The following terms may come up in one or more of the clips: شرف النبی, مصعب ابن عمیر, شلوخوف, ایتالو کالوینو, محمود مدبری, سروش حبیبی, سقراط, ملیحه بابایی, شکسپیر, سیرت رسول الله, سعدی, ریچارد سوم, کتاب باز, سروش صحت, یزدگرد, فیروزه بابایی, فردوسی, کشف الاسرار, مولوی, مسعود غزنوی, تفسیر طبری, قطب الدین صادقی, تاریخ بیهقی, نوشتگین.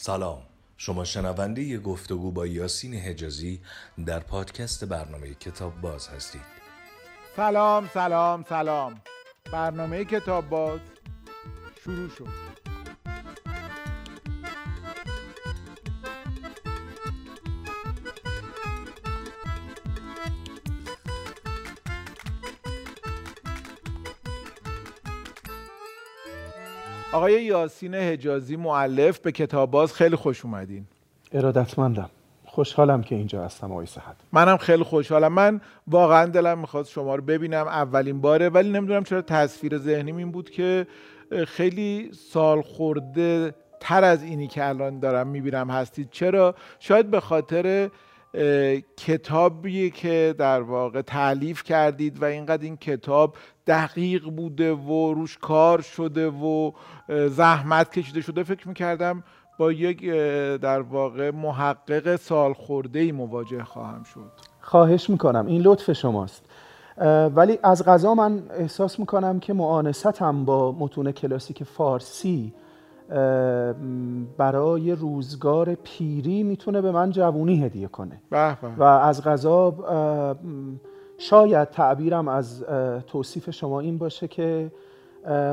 سلام، شما شنونده ی گفتگو با یاسین حجازی در پادکست برنامه کتاب باز هستید. سلام، برنامه کتاب باز شروع شد. آقای یاسین حجازی مؤلف به کتاب باز، خیلی خوش اومدین. ارادتمندم. خوشحالم که اینجا هستم آقای صحت. منم خیلی خوشحالم. من واقعا دلم می‌خواست شما رو ببینم، اولین باره، ولی نمیدونم چرا تصویر ذهنیم این بود که خیلی سال خورده تر از اینی که الان دارم میبینم هستید. چرا؟ شاید به خاطر کتابی که در واقع تألیف کردید و اینقدر این کتاب دقیق بوده و روش کار شده و زحمت کشیده شده، فکر میکردم با یک در واقع محقق سال خورده‌ای مواجه خواهم شد. خواهش میکنم، این لطف شماست. ولی از قضا من احساس میکنم که معانستم با متون کلاسیک فارسی برای روزگار پیری میتونه به من جوونی هدیه کنه. و از قضا شاید تعبیرم از توصیف شما این باشه که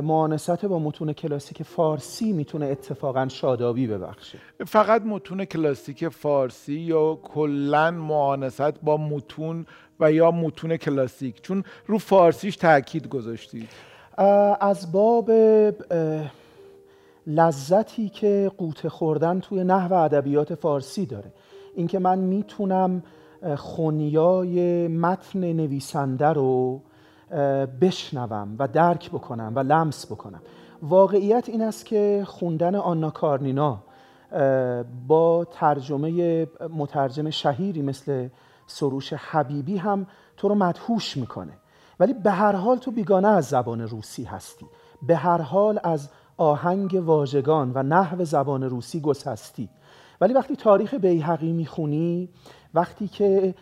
معانست با متون کلاسیک فارسی میتونه اتفاقا شادابی ببخشه. فقط متون کلاسیک فارسی یا کلا معانست با متون و یا متون کلاسیک؟ چون رو فارسیش تاکید گذاشتید. از باب لذتی که قوطه خوردن توی نحو ادبیات فارسی داره، اینکه من میتونم خونیای متن نویسنده رو بشنوم و درک بکنم و لمس بکنم. واقعیت این است که خوندن آنا کارنینا با ترجمه مترجم شهیری مثل سروش حبیبی هم تو رو مدهوش میکنه، ولی به هر حال تو بیگانه از زبان روسی هستی، به هر حال از آهنگ واژگان و نحو زبان روسی گسستی. ولی وقتی تاریخ بیهقی میخونی، وقتی که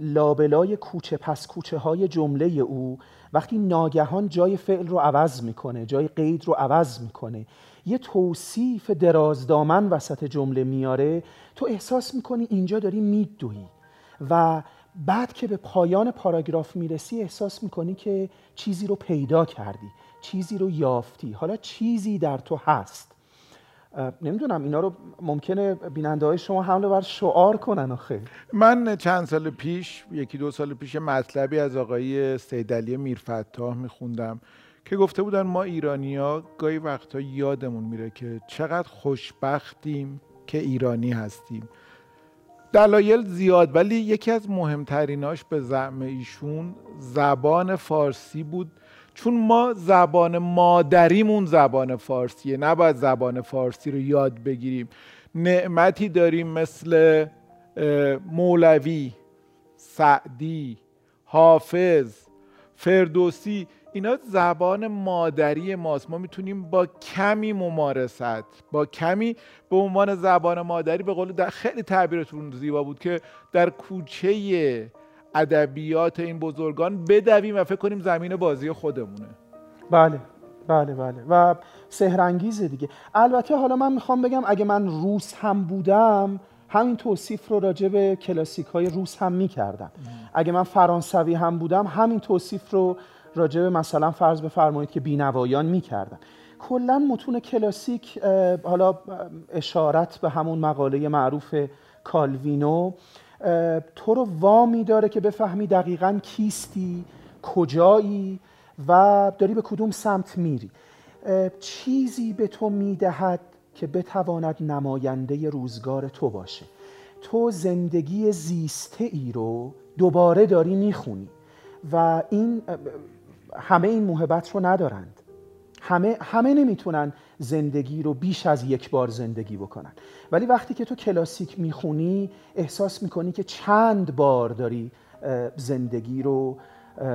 لابلای کوچه پس کوچه های جمله او، وقتی ناگهان جای فعل رو عوض میکنه، جای قید رو عوض میکنه، یه توصیف درازدامن وسط جمله میاره، تو احساس میکنی اینجا داری میدویی و بعد که به پایان پاراگراف میرسی احساس میکنی که چیزی رو پیدا کردی، چیزی رو یافتی، حالا چیزی در تو هست. نمیدونم اینا رو ممکنه بیننده های شما حمله بر شعار کنن آخه. من چند سال پیش، یکی دو سال پیش، مطلبی از آقای سید علی میرفتاح میخوندم که گفته بودن ما ایرانی‌ها گاهی وقتا یادمون میره که چقدر خوشبختیم که ایرانی هستیم. دلایل زیاد، ولی یکی از مهمتریناش به زعم ایشون زبان فارسی بود، چون ما زبان مادریمون زبان فارسیه، نباید زبان فارسی رو یاد بگیریم. نعمتی داریم مثل مولوی، سعدی، حافظ، فردوسی، اینا زبان مادری ماست. ما میتونیم با کمی ممارست، با کمی به عنوان زبان مادری، به قول خیلی تعبیرتون زیبا بود که در کوچه ادبیات این بزرگان بدویم و فکر کنیم زمین بازی خودمونه. بله و سحرانگیزه دیگه. البته حالا من میخوام بگم اگه من روس هم بودم همین توصیف رو راجع به کلاسیک های روس هم میکردم. اگه من فرانسوی هم بودم همین توصیف رو راجع به مثلا فرض بفرمایید که بینوایان میکردن. کلا متون کلاسیک، حالا اشارت به همون مقاله معروف کالوینو، تو رو وامی داره که بفهمی دقیقاً کیستی، کجایی و داری به کدوم سمت میری. چیزی به تو میدهد که بتواند نماینده روزگار تو باشه. تو زندگی زیسته ای رو دوباره داری میخونی و این همه این موهبت رو ندارند. همه نمیتونن زندگی رو بیش از یک بار زندگی بکنن، ولی وقتی که تو کلاسیک میخونی احساس میکنی که چند بار داری زندگی رو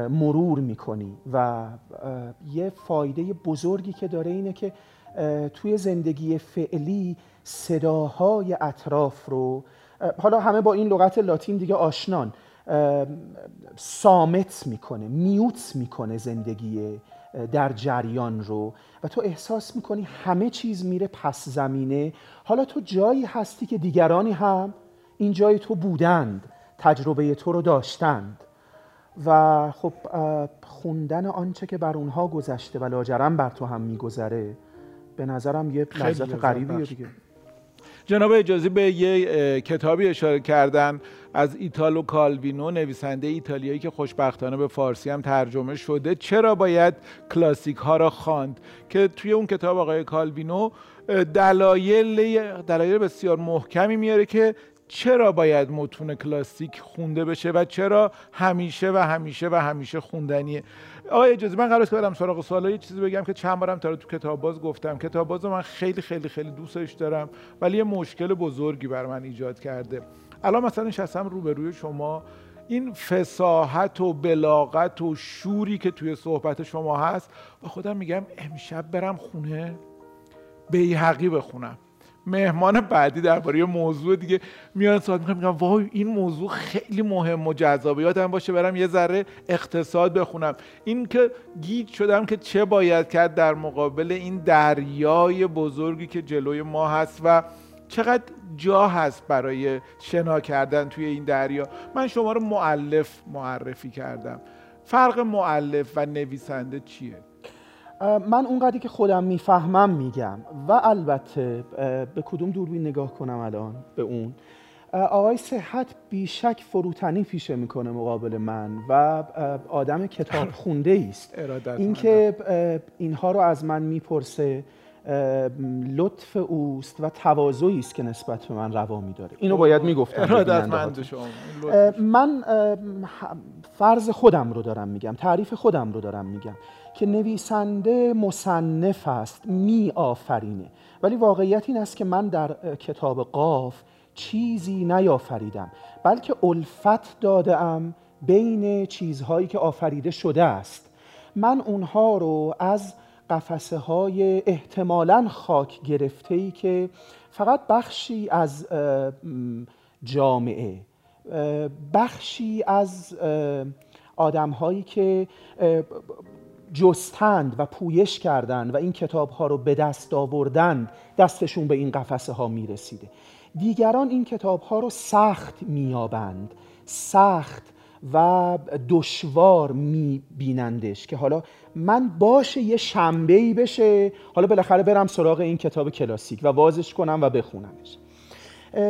مرور میکنی و یه فایده بزرگی که داره اینه که توی زندگی فعلی صداهای اطراف رو، حالا همه با این لغت لاتین دیگه آشنان، سامت میکنه، میوت میکنه زندگی در جریان رو و تو احساس میکنی همه چیز میره پس زمینه. حالا تو جایی هستی که دیگرانی هم این جای تو بودند، تجربه تو رو داشتند و خب خوندن آنچه که بر اونها گذشته و لاجرم بر تو هم میگذره به نظرم یه لذت غریبیه دیگه. جناب اجازی به یه کتابی اشاره کردن از ایتالو کالوینو، نویسنده ایتالیایی که خوشبختانه به فارسی هم ترجمه شده، چرا باید کلاسیک ها را خواند، که توی اون کتاب آقای کالوینو دلایل بسیار محکمی میاره که چرا باید متون کلاسیک خونده بشه و چرا همیشه و همیشه و همیشه خوندنیه. آقای اجازی من قراره که برم سراغ سوالا. یه چیزی بگم که چند بارم تا تو کتاب باز گفتم، کتاب باز رو من خیلی خیلی خیلی دوستش دارم، ولی یه مشکل بزرگی بر من ایجاد کرده. الان مثلا نشستم روبروی شما، این فصاحت و بلاغت و شوری که توی صحبت شما هست، با خودم میگم امشب برم خونه بیهقی بخونم. مهمان بعدی درباره موضوع دیگه میان صحبت می‌کنم، میگم وای این موضوع خیلی مهم و جذابه، یادم باشه برم یه ذره اقتصاد بخونم. این که گیج شدم که چه باید کرد در مقابل این دریای بزرگی که جلوی ما هست و چقدر جا هست برای شنا کردن توی این دریا. من شما رو مؤلف معرفی کردم، فرق مؤلف و نویسنده چیه؟ من اونقدری که خودم میفهمم میگم و البته به کدوم دوربین نگاه کنم الان به اون. آقای صحت بیشک فروتنی پیشه میکنه مقابل من و آدم کتاب خونده است. اینکه اینها رو از من میپرسه لطف اوست و تواضعی است که نسبت به من روا میداره. اینو باید میگفتم. ارادتمند شما. من فرض خودم رو دارم میگم، تعریف خودم رو دارم میگم که نویسنده مصنف است، می آفرینه، ولی واقعیت این است که من در کتاب قاف چیزی نیافریدم، بلکه الفت دادم بین چیزهایی که آفریده شده است. من اونها رو از قفسه های احتمالاً خاک گرفته‌ای که فقط بخشی از جامعه، بخشی از آدم‌هایی که جستند و پویش کردند و این کتاب‌ها رو به دست آوردند دستشون به این قفسه ها میرسیده. دیگران این کتاب‌ها رو سخت میابند، سخت و دشوار میبینندش، که حالا من باشه یه شنبه‌ای بشه حالا بالاخره برم سراغ این کتاب کلاسیک و وازش کنم و بخونمش.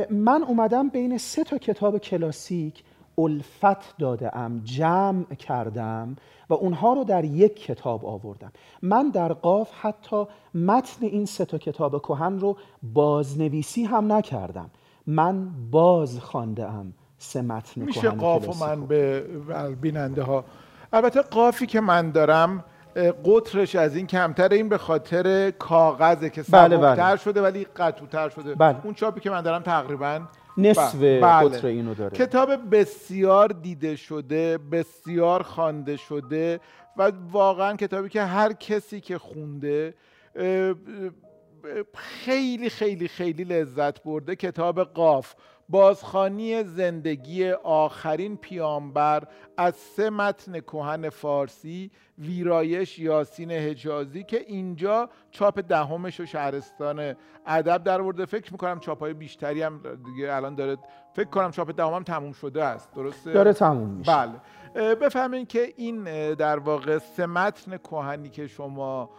من اومدم بین سه تا کتاب کلاسیک الفت دادم، جمع کردم و اونها رو در یک کتاب آوردم. من در قاف حتی متن این سه تا کتاب کهن رو بازنویسی هم نکردم، من باز خوانده‌ام سه متن کهن. میشه قاف و من به بیننده ها. البته قافی که من دارم قطرش از این کمتره، این به خاطر کاغذه که سبک‌تر شده ولی قطوتر شده. اون چاپی که من دارم تقریباً نصف قطر اینو داره. کتاب بسیار دیده شده، بسیار خوانده شده و واقعا کتابی که هر کسی که خونده خیلی خیلی خیلی لذت برده. کتاب قاف، بازخوانی زندگی آخرین پیامبر از سه متن کهن فارسی، ویرایش یاسین حجازی که اینجا چاپ دهمش و شهرستان ادب درآورده. فکر می‌کنم چاپ‌های بیشتری هم دیگه الان داره، فکر کنم چاپ دهمم تموم شده است، درسته؟ داره تموم میشه. بله. بفهمید که این در واقع سه متن کهنی که شما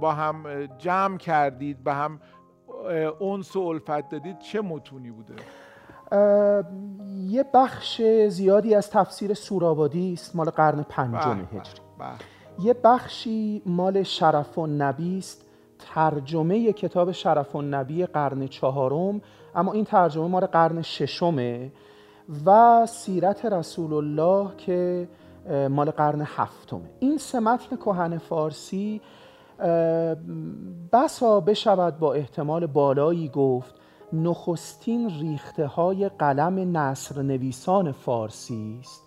با هم جمع کردید، با هم انس و الفت دادید، چه متونی بوده؟ یه بخش زیادی از تفسیر سورابادی است، مال قرن پنجم هجری. یه بخشی مال شرف النبی است، ترجمه کتاب شرف النبی قرن چهارم، اما این ترجمه مال قرن ششمه، و سیرت رسول الله که مال قرن هفتمه. این سه متن کهن فارسی بسا بشود با احتمال بالایی گفت نخستین ریخته های قلم نثر نویسان فارسی است،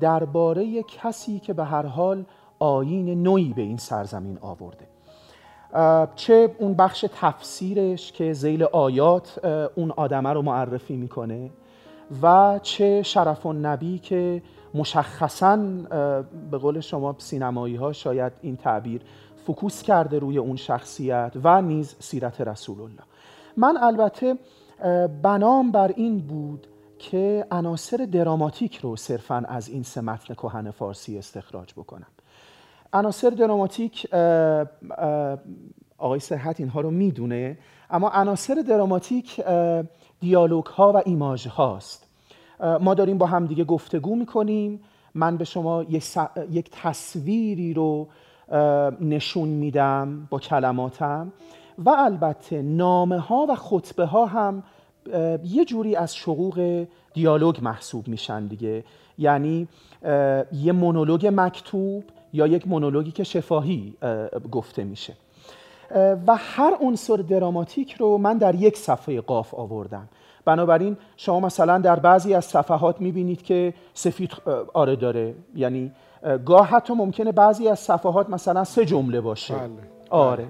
درباره کسی که به هر حال آیین نوعی به این سرزمین آورده. چه اون بخش تفسیرش که ذیل آیات اون آدمه رو معرفی میکنه و چه شرف النبی که مشخصاً به قول شما سینمایی ها شاید این تعبیر فوکوس کرده روی اون شخصیت و نیز سیرت رسول الله. من البته بنام بر این بود که عناصر دراماتیک رو صرفاً از این سه متن کهن فارسی استخراج بکنم. عناصر دراماتیک آقای صحت اینها رو میدونه، اما عناصر دراماتیک دیالوگ ها و ایماژ هاست. ما داریم با همدیگه گفتگو میکنیم، من به شما یک تصویری رو نشون میدم با کلماتم، و البته نامه ها و خطبه ها هم یه جوری از شقوق دیالوگ محسوب میشن دیگه، یعنی یه مونولوگ مکتوب یا یک مونولوگی که شفاهی گفته میشه. و هر عنصر دراماتیک رو من در یک صفحه قاف آوردم. بنابراین شما مثلا در بعضی از صفحات میبینید که سفید آره داره، یعنی گاه حتی ممکنه بعضی از صفحات مثلا سه جمله باشه. بله. آره.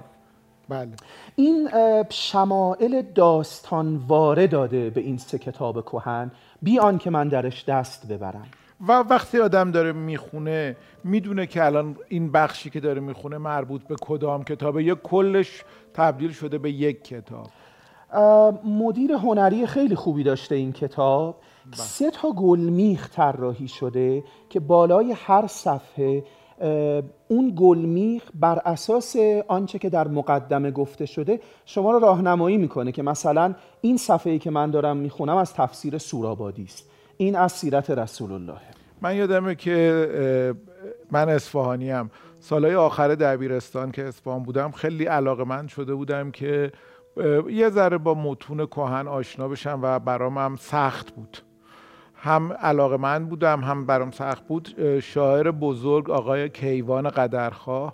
بله. این شمائل داستانواره داده به این سه کتاب کهن بی آنکه من درش دست ببرم. و وقتی آدم داره میخونه میدونه که الان این بخشی که داره میخونه مربوط به کدام کتابه یا کلش تبدیل شده به یک کتاب؟ مدیر هنری خیلی خوبی داشته این کتاب. سه تا گلمیخ طراحی شده که بالای هر صفحه اون گلمیخ بر اساس آنچه که در مقدمه گفته شده شما رو راهنمایی میکنه که مثلا این صفحه‌ای که من دارم میخونم از تفسیر سورابادی است، این از سیرت رسول الله. من یادمه که من اصفهانیم، سالهای آخر دبیرستان که اصفهان بودم خیلی علاقه‌مند شده بودم که یه ذره با متون کهن آشنا بشم و برام هم سخت بود، هم علاقه‌مند بودم هم برام سخت بود. شاعر بزرگ آقای کیوان قدرخا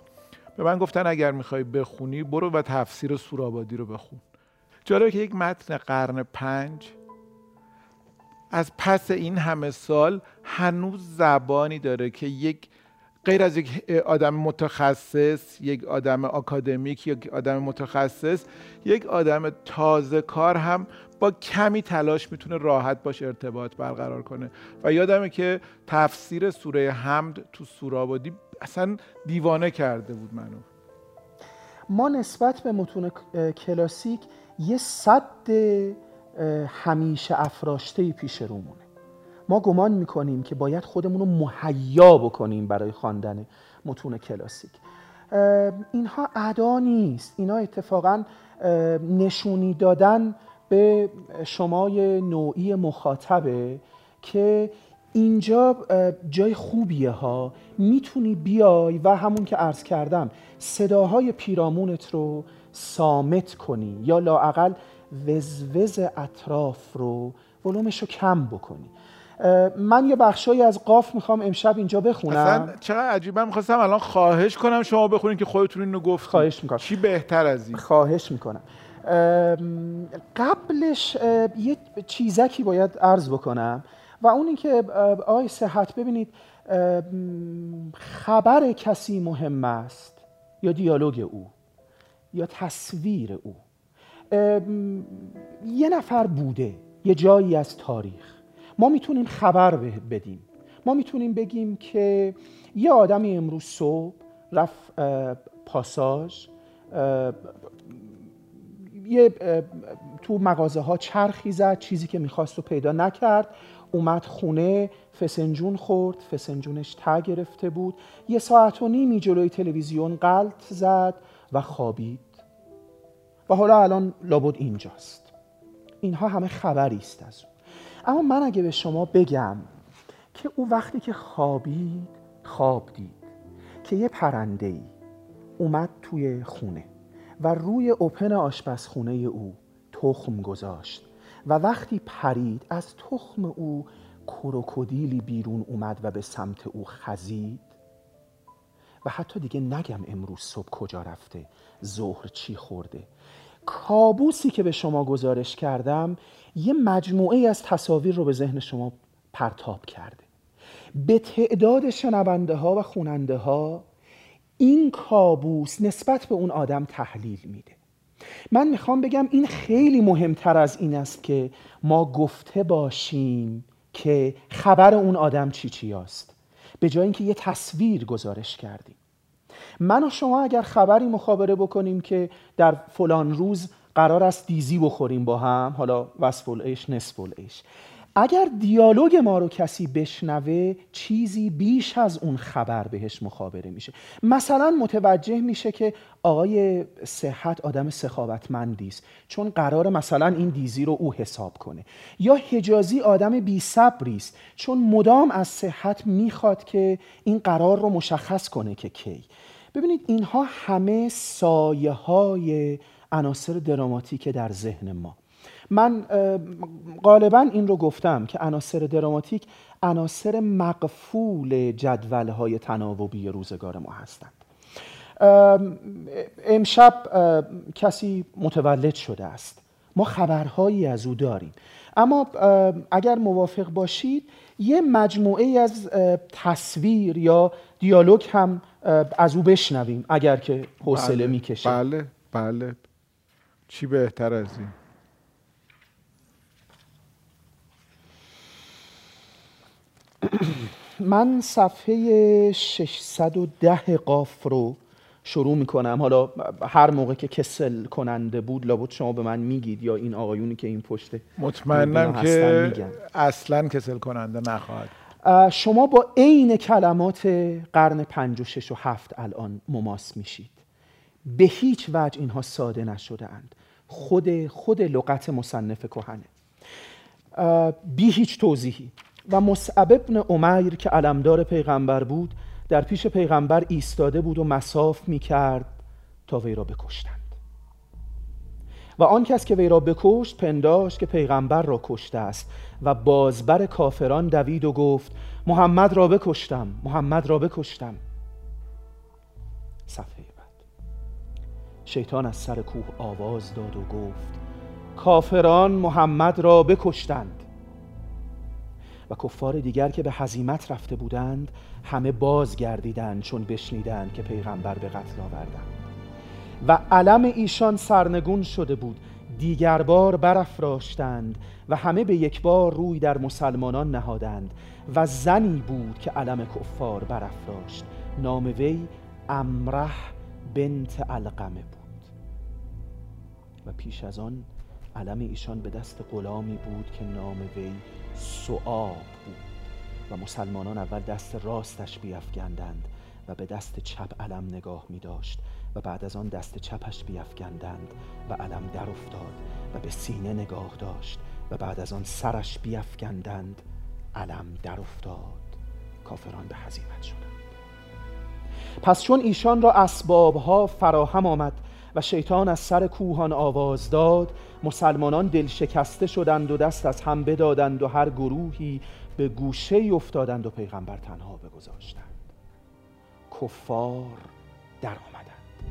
به من گفتن اگر میخوای بخونی برو و تفسیر سورابادی رو بخون. جالبه که یک متن قرن 5 از پس این همه سال هنوز زبانی داره که یک غیر از یک آدم متخصص، یک آدم آکادمیک، یک آدم متخصص، یک آدم تازه کار هم با کمی تلاش میتونه راحت باش ارتباط برقرار کنه. و یادمه که تفسیر سوره حمد تو سورابادی اصلا دیوانه کرده بود منو. ما نسبت به متون کلاسیک یه سد همیشه افراشته‌ای پیش رومونه. ما گمان میکنیم که باید خودمون رو مهیا بکنیم برای خواندن متون کلاسیک. اینها ادا نیست، اینها اتفاقا نشونی دادن به شمای نوعی مخاطبه که اینجا جای خوبیه ها، میتونی بیای و همون که عرض کردم صداهای پیرامونت رو صامت کنی یا لااقل وزوز اطراف رو ولومش رو کم بکنی. من یه بخشایی از قاف میخوام امشب اینجا بخونم. اصلا چقدر عجیبه، میخواستم الان خواهش کنم شما بخونید که خودتون اینو گفتید. خواهش میکنم. چی بهتر از این؟ خواهش میکنم. قبلش یه چیزکی باید عرض بکنم و اون این که آقای صحت ببینید خبر کسی مهم است یا دیالوگ او یا تصویر او. یه نفر بوده یه جایی از تاریخ، ما میتونیم خبر بدیم، ما میتونیم بگیم که یه آدمی امروز صبح رفت پاساژ، تو مغازه ها چرخی زد، چیزی که میخواست رو پیدا نکرد، اومد خونه فسنجون خورد، فسنجونش ته گرفته بود، 1.5 ساعت جلوی تلویزیون غلط زد و خوابید و حالا الان لابد اینجاست. اینها همه خبری است از اون. اما من اگه به شما بگم که او وقتی که خوابید خواب دید که یه پرنده‌ای اومد توی خونه و روی اوپن آشپزخونه او تخم گذاشت و وقتی پرید از تخم او کروکودیلی بیرون اومد و به سمت او خزید، و حتی دیگه نگم امروز صبح کجا رفته، ظهر چی خورده. کابوسی که به شما گزارش کردم یه مجموعه از تصاویر رو به ذهن شما پرتاب کرده. به تعداد شنونده ها و خواننده ها این کابوس نسبت به اون آدم تحلیل میده. من میخوام بگم این خیلی مهمتر از این است که ما گفته باشیم که خبر اون آدم چی است، به جای اینکه یه تصویر گزارش کردیم. من و شما اگر خبری مخابره بکنیم که در فلان روز قرار است دیزی بخوریم با هم، حالا وصف العیش نصف العیش، اگر دیالوگ ما رو کسی بشنوه، چیزی بیش از اون خبر بهش مخابره میشه. مثلا متوجه میشه که آقای صحت آدم سخاوتمندی است، چون قرار مثلا این دیزی رو او حساب کنه. یا حجازی آدم بی‌صبری است، چون مدام از صحت میخواد که این قرار رو مشخص کنه که کی. ببینید اینها همه سایه‌های عناصر دراماتیک در ذهن ما. من غالباً این رو گفتم که عناصر دراماتیک عناصر مقفول جدول‌های تناوبی روزگار ما هستند. امشب کسی متولد شده است، ما خبرهایی از او داریم، اما اگر موافق باشید یه مجموعه از تصویر یا دیالوگ هم از او بشنویم اگر که حوصله میکشه. بله بله، چی بهتر از این؟ من صفحه 610 قاف رو شروع میکنم. حالا هر موقع که کسل کننده بود لابد شما به من میگید یا این آقایونی که این پشت مطمئنم که میگن. اصلا کسل کننده نخواهد. شما با عین کلمات قرن 5 و 6 و 7 الان مماس میشید. به هیچ وجه اینها ساده نشده اند. خود لغت مصنف کهنه بی هیچ توضیحی. و مصعب ابن عمیر که علمدار پیغمبر بود، در پیش پیغمبر ایستاده بود و مصاف می‌کرد تا وی را بکشتند. و آن کس که وی را بکشت پنداشت که پیغمبر را کشته است و بازبر کافران دوید و گفت محمد را بکشتم، محمد را بکشتم. صفحه بعد. شیطان از سر کوه آواز داد و گفت کافران محمد را بکشتند. و کفار دیگر که به هزیمت رفته بودند همه باز گردیدند چون بشنیدند که پیغمبر به قتل آوردند. و علم ایشان سرنگون شده بود، دیگر بار برافراشتند و همه به یک بار روی در مسلمانان نهادند. و زنی بود که علم کفار برافراشت، نام وی امره بنت علقمه بود. و پیش از آن علم ایشان به دست غلامی بود که نام وی سعاب بود. و مسلمانان اول دست راستش بیفگندند و به دست چپ علم نگاه می داشت و بعد از آن دست چپش بیفگندند و علم در افتاد و به سینه نگاه داشت و بعد از آن سرش بیفگندند، علم در افتاد، کافران به هزیمت شدند. پس چون ایشان را اسبابها فراهم آمد و شیطان از سر کوهان آواز داد، مسلمانان دل شکسته شدند و دست از هم بدادند و هر گروهی به گوشه افتادند و پیغمبر تنها بگذاشتند. کفار در آمدند.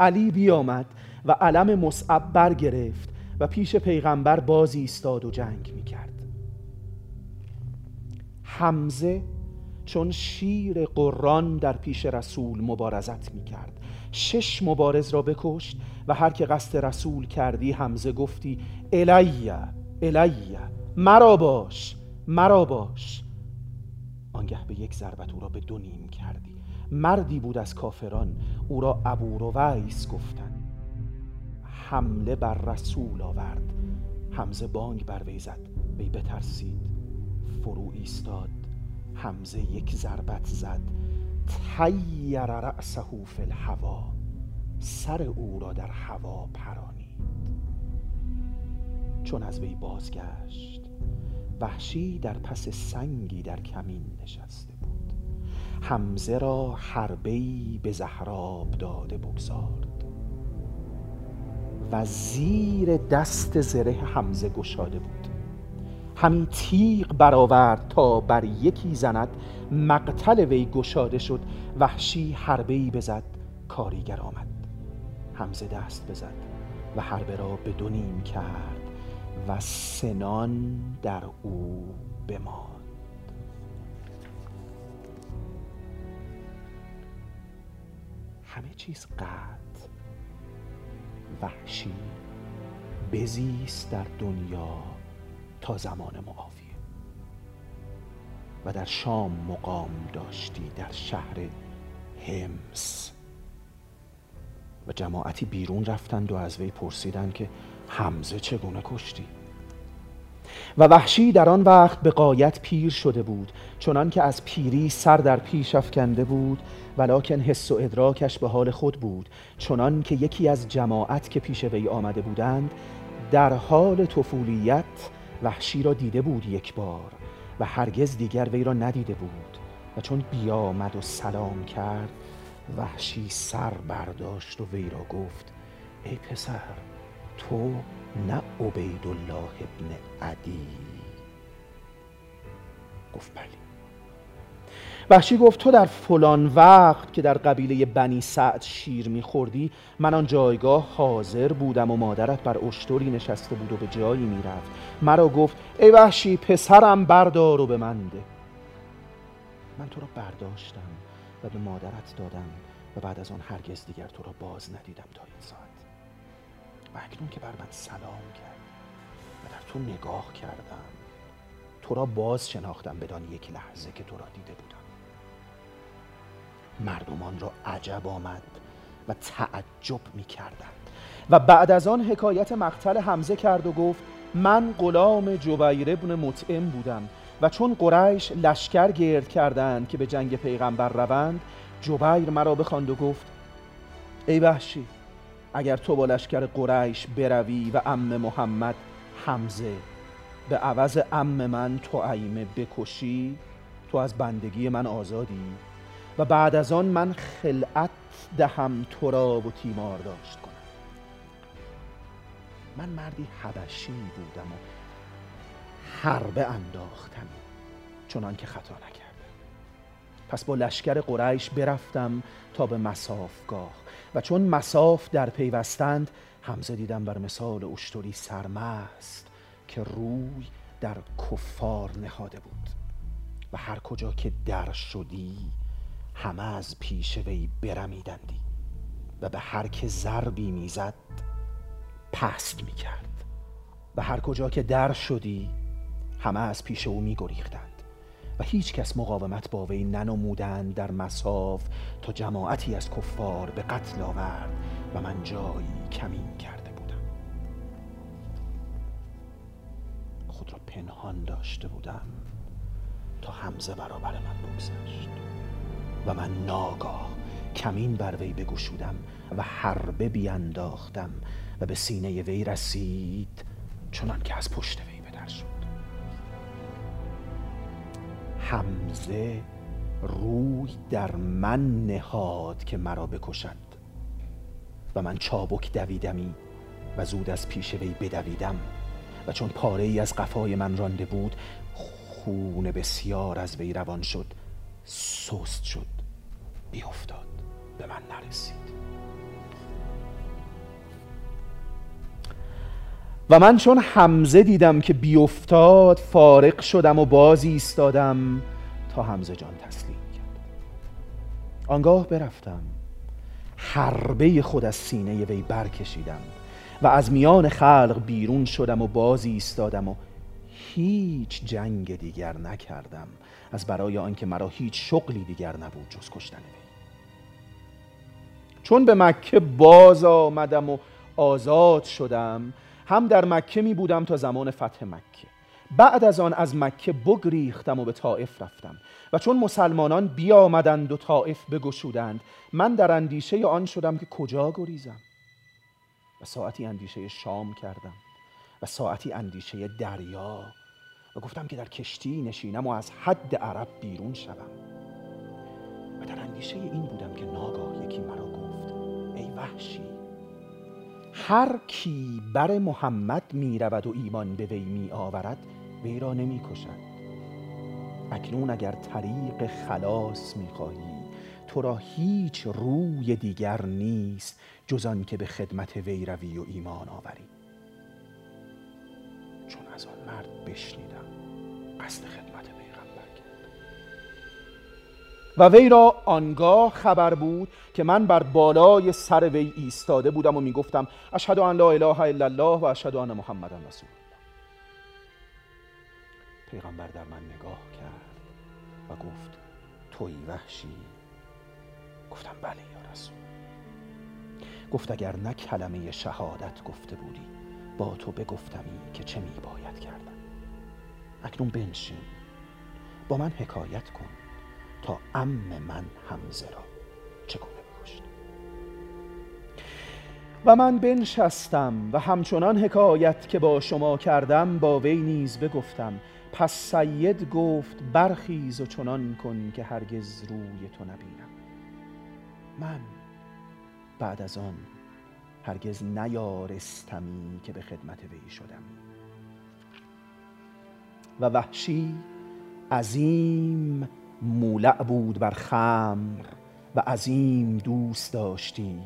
علی بیامد و علم مصعب برگرفت و پیش پیغمبر باز ایستاد و جنگ میکرد. حمزه چون شیر قران در پیش رسول مبارزت میکرد، 6 مبارز را بکشت و هر که قصد رسول کردی حمزه گفتی الیه الیه، مرا باش مرا باش. آنگه به یک ضربت او را به 2 نیم کردی. مردی بود از کافران، او را ابو رویس گفتند. حمله بر رسول آورد، حمزه بانگ بر وی زد، وی بترسید، فرو ایستاد. حمزه یک ضربت زد، طیر رأسه فی الهوا، سر او را در هوا پرانید. چون از وی بازگشت، وحشی در پس سنگی در کمین نشسته بود. حمزه را حربه‌ای به زهراب داده بگذارد و زیر دست زره حمزه گشاده بود. همی تیغ برآورد تا بر یکی زند، مقتل وی گشاده شد. وحشی حربه‌ای بزد، کاریگر آمد. حمزه دست بزد و حربه را به 2 نیم کرد و سنان در او بماند. همه چیز قطع. وحشی بزیست در دنیا تا زمان معاویه و در شام مقام داشتی، در شهر همس. و جماعتی بیرون رفتند و از وی پرسیدند که حمزه چگونه کشتی؟ و وحشی در آن وقت به غایت پیر شده بود، چنان که از پیری سر در پیش افکنده بود، ولکن حس و ادراکش به حال خود بود، چنان که یکی از جماعت که پیش وی آمده بودند در حال طفولیت وحشی را دیده بود یک بار و هرگز دیگر وی را ندیده بود، و چون بیامد و سلام کرد وحشی سر برداشت و وی را گفت ای پسر تو نه عبیدالله ابن عدی؟ گفت بلی. وحشی گفت تو در فلان وقت که در قبیله بنی سعد شیر میخوردی من آن جایگاه حاضر بودم و مادرت بر اشتری نشسته بود و به جایی میرفت. مرا گفت ای وحشی پسرم بردار و به من ده. من تو را برداشتم و به مادرت دادم و بعد از آن هرگز دیگر تو را باز ندیدم تا این ساعت. و اکنون که بر من سلام کرد و در تو نگاه کردم تو را باز شناختم، بدان یک لحظه که تو را دیده بودم. مردمان را عجب آمد و تعجب می کردند. و بعد از آن حکایت مقتل حمزه کرد و گفت من غلام جبیر بن مطعم بودم و چون قریش لشکر گرد کردند که به جنگ پیغمبر روند، جبیر مرا بخواند و گفت ای وحشی اگر تو با لشکر قریش بروی و عم محمد حمزه به عوض عم من طعیمه بکشی، تو از بندگی من آزادی و بعد از آن من خلعت دهم تو را و تیمار داشت کنم. من مردی حبشی بودم و حربه انداختم چنان که خطا نکردم. پس با لشکر قریش برفتم تا به مسافگاه و چون مساف در پیوستند حمزه دیدم بر مثال اشتری سرمست که روی در کفار نهاده بود و هر کجا که در شدی همه از پیش وی برمیدندی و به هر که ضربی میزد پست میکرد و هر کجا که در شدی همه از پیش او میگریختند و هیچ کس مقاومت با وی ننمودند در مساف تا جماعتی از کفار به قتل آورد و من جایی کمین کرده بودم. خود را پنهان داشته بودم تا حمزه برابر من بگذشت و من ناگاه کمین بر وی بگشودم و حربه بیانداختم و به سینه وی رسید چنان که از پشت وی بدر شد. حمزه روی در من نهاد که مرا بکشد و من چابک دویدمی و زود از پیش وی بدویدم و چون پاره ای از قفای من رانده بود خون بسیار از وی روان شد، سست شد، بیافتاد، به من نرسید. و من چون حمزه دیدم که بیافتاد فارق شدم و باز ایستادم تا حمزه جان تسلیم کرد. آنگاه برفتم حربه خود از سینه وی برکشیدم و از میان خلق بیرون شدم و باز ایستادم و هیچ جنگ دیگر نکردم، از برای آنکه مرا هیچ شغلی دیگر نبود جز کشتن وی. چون به مکه باز آمدم و آزاد شدم، هم در مکه می بودم تا زمان فتح مکه. بعد از آن از مکه بگریختم و به طائف رفتم و چون مسلمانان بیامدند و طائف بگشودند من در اندیشه آن شدم که کجا گریزم و ساعتی اندیشه شام کردم و ساعتی اندیشه دریا و گفتم که در کشتی نشینم و از حد عرب بیرون شدم و در اندیشه این بودم که ناگاه یکی مرا گفت ای وحشی هر کی بر محمد می رود و ایمان به وی می آورد وی را نمی کشد. اکنون اگر طریق خلاص می خواهی تو را هیچ روی دیگر نیست جز آن که به خدمت وی روی و ایمان آوری. چون از آن مرد بشنیدم قصد خدمت پیغمبر کرد و وی را آنگاه خبر بود که من بر بالای سر وی ایستاده بودم و می گفتم اشهد ان لا اله الا الله و اشهد ان محمدًا رسول الله. پیغمبر در من نگاه کرد و گفت تویی وحشی؟ گفتم بله یا رسول. گفت اگر نه کلمه شهادت گفته بودی با تو بگفتمی که چه می باید کردم. اکنون بنشین با من حکایت کن تا عم من حمزه را چگونه بکشت. و من بنشستم و همچنان حکایت که با شما کردم با وی نیز بگفتم. پس سید گفت برخیز و چنان کن که هرگز روی تو نبینم. من بعد از آن هرگز نیارستمی که به خدمت وی شدم. و وحشی عظیم مولع بود بر خمر و عظیم دوست داشتی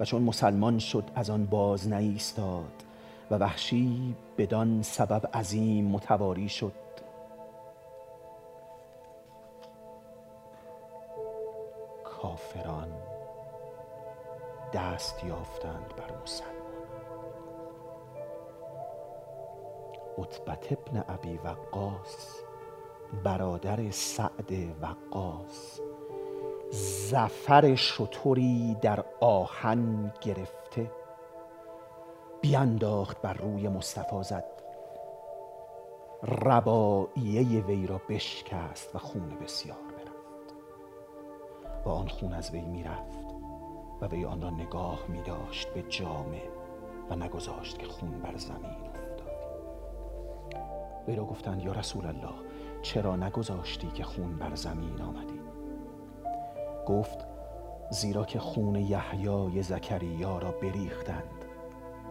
و چون مسلمان شد از آن باز نایستاد و وحشی بدان سبب عظیم متواری شد. کافران دست یافتند بر مسلمان. عتبة ابن ابی وقاص برادر سعد وقاص ظفر شتری در آهن گرفته بیانداخت بر روی مصطفی زد، رباعیه وی را بشکست و خون بسیار برفت و آن خون از وی میرفت و وی آن را نگاه می‌داشت به جامه و نگذاشت که خون بر زمین افتاد. وی را گفتند یا رسول الله چرا نگذاشتی که خون بر زمین آمدی؟ گفت زیرا که خون یحیای زکریا را بریختند،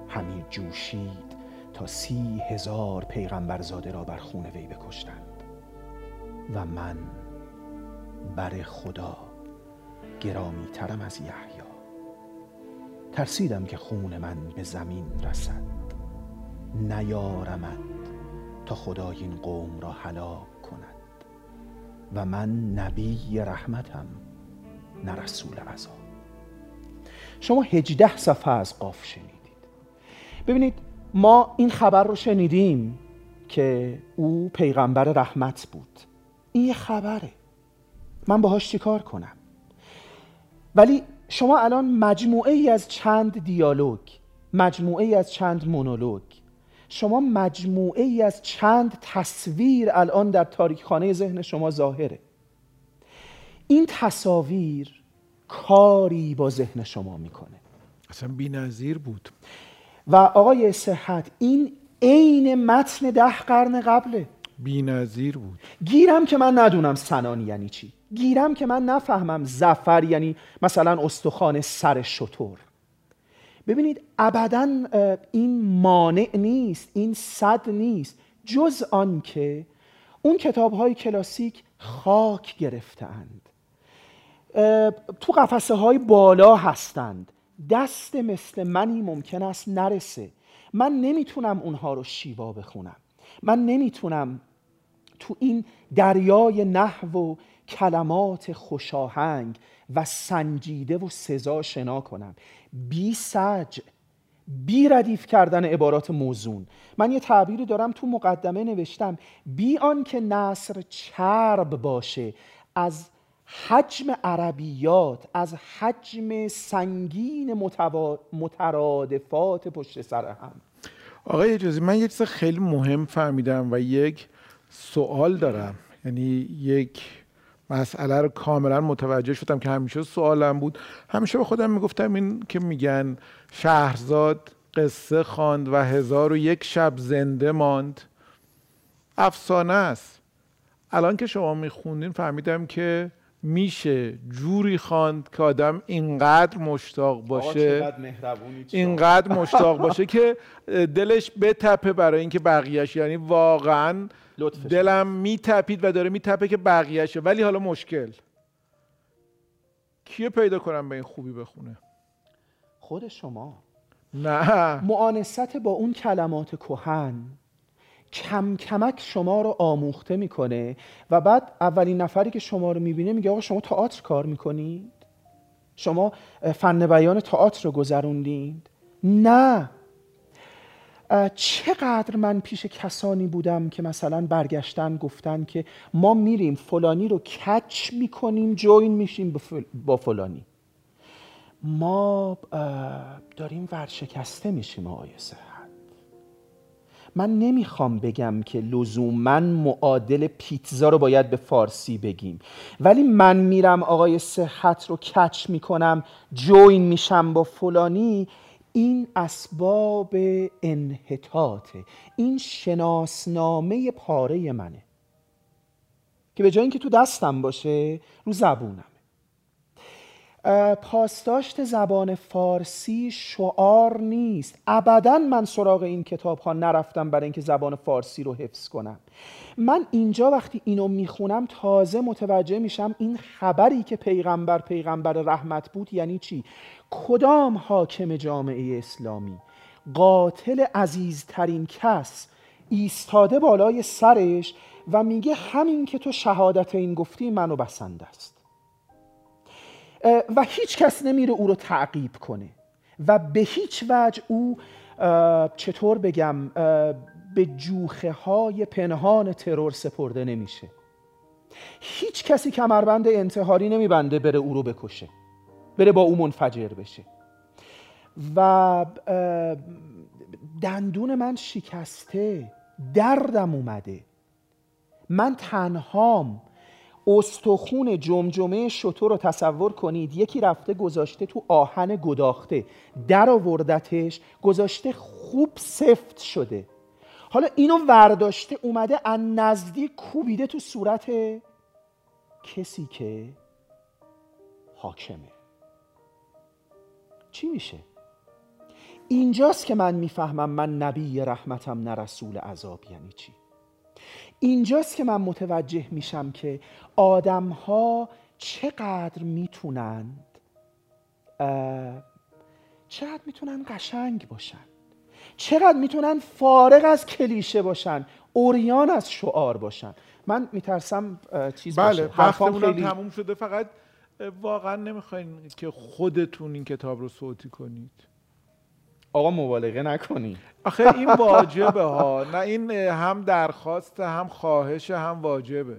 همی جوشید تا 30,000 پیغمبرزاده را بر خون وی بکشتند و من بر خدا گرامی ترم از یحیی، ترسیدم که خون من به زمین رسد، نیارمد تا خدا این قوم را هلاک کند و من نبی رحمتم نه رسول عذاب. شما 18 صفحه از قاف شنیدید. ببینید ما این خبر رو شنیدیم که او پیغمبر رحمت بود. این یه خبره، من باهاش چیکار کنم؟ ولی شما الان مجموعه ای از چند دیالوگ، مجموعه ای از چند مونولوگ، شما مجموعه ای از چند تصویر الان در تاریکخانه ذهن شما ظاهره. این تصاویر کاری با ذهن شما میکنه. اصلا بی‌نظیر بود. و آقای صحت این عین متن 10 قرن قبله. بی‌نظیر بود. گیرم که من ندونم سنان یعنی چی. گیرم که من نفهمم ظفر یعنی مثلا استخوان سر شتر. ببینید ابداً این مانع نیست، این صد نیست، جز آن که اون کتاب‌های کلاسیک خاک گرفتند، تو قفسه های بالا هستند، دست مثل منی ممکن است نرسه. من نمیتونم اونها رو شیوا بخونم، من نمیتونم تو این دریای نحو و کلمات خوشاهنگ و سنجیده و سزا شنا کنم. بی سجع، بی ردیف کردن عبارات موزون. من یه تعبیری دارم تو مقدمه نوشتم، بی آن که نثر چرب باشه از حجم عربیات، از حجم سنگین مترادفات پشت سر هم. آقای حجازی من یه چیز خیلی مهم فهمیدم و یک سوال دارم، یعنی یک مسئله رو کاملا متوجه شدم که همیشه سوالم بود. همیشه به خودم میگفتم این که میگن شهرزاد قصه خواند و 1001 شب زنده ماند افسانه است. الان که شما میخوندین فهمیدم که میشه جوری خواند که آدم اینقدر مشتاق باشه، اینقدر مشتاق باشه که دلش بتپه برای اینکه بقیه‌اش، یعنی واقعا دلم میتپید و داره میتپه که بقیه‌شه. ولی حالا مشکل کیه پیدا کنم به این خوبی بخونه؟ خود شما. نه، معانست با اون کلمات کهن کم کمک شما رو آموخته میکنه و بعد اولین نفری که شما رو میبینه میگه آقا شما تئاتر کار میکنید؟ شما فن بیان تئاتر رو گذروندید؟ نه. چقدر من پیش کسانی بودم که مثلا برگشتن گفتن که ما میریم فلانی رو کچ میکنیم، جوین میشیم با فلانی، ما داریم ورشکسته میشیم. آقای صحت، من نمیخوام بگم که لزوماً معادل پیتزا رو باید به فارسی بگیم، ولی من میرم آقای صحت رو کچ میکنم، جوین میشم با فلانی، این اسباب انحطاطه، این شناسنامه پاره منه که به جای اینکه تو دستم باشه رو زبونمه. پاسداشت زبان فارسی شعار نیست. ابدا من سراغ این کتاب ها نرفتم برای اینکه زبان فارسی رو حفظ کنم. من اینجا وقتی اینو میخونم تازه متوجه میشم این خبری که پیغمبر رحمت بود یعنی چی؟ کدام حاکم جامعه اسلامی قاتل عزیزترین کس ایستاده بالای سرش و میگه همین که تو شهادت این گفتی منو بسنده است، و هیچ کس نمیره او رو تعقیب کنه و به هیچ وجه او چطور بگم به جوخه های پنهان ترور سپرده نمیشه. هیچ کسی کمربند انتحاری نمیبنده بره او رو بکشه، بره با او منفجر بشه. و دندون من شکسته، دردم اومده، من تنهام. استخون جمجمه شتر رو تصور کنید، یکی رفته گذاشته تو آهن گداخته، در آوردتش گذاشته خوب سفت شده، حالا اینو ورداشته اومده از نزدیک کوبیده تو صورت کسی که حاکمه. چی میشه؟ اینجاست که من میفهمم من نبی رحمتم نه رسول عذاب یعنی چی. اینجاست که من متوجه میشم که آدم‌ها چقدر میتونن قشنگ باشن، چقدر میتونن فارغ از کلیشه باشن، عریان از شعار باشن. من میترسم چیز باشه. بله، وقتمون خیلی تموم شده. فقط واقعا نمیخواین که خودتون این کتاب رو صوتی کنید؟ آقا مبالغه نکنی. آخه این واجبه ها، نه این هم درخواست، هم خواهش، هم واجبه.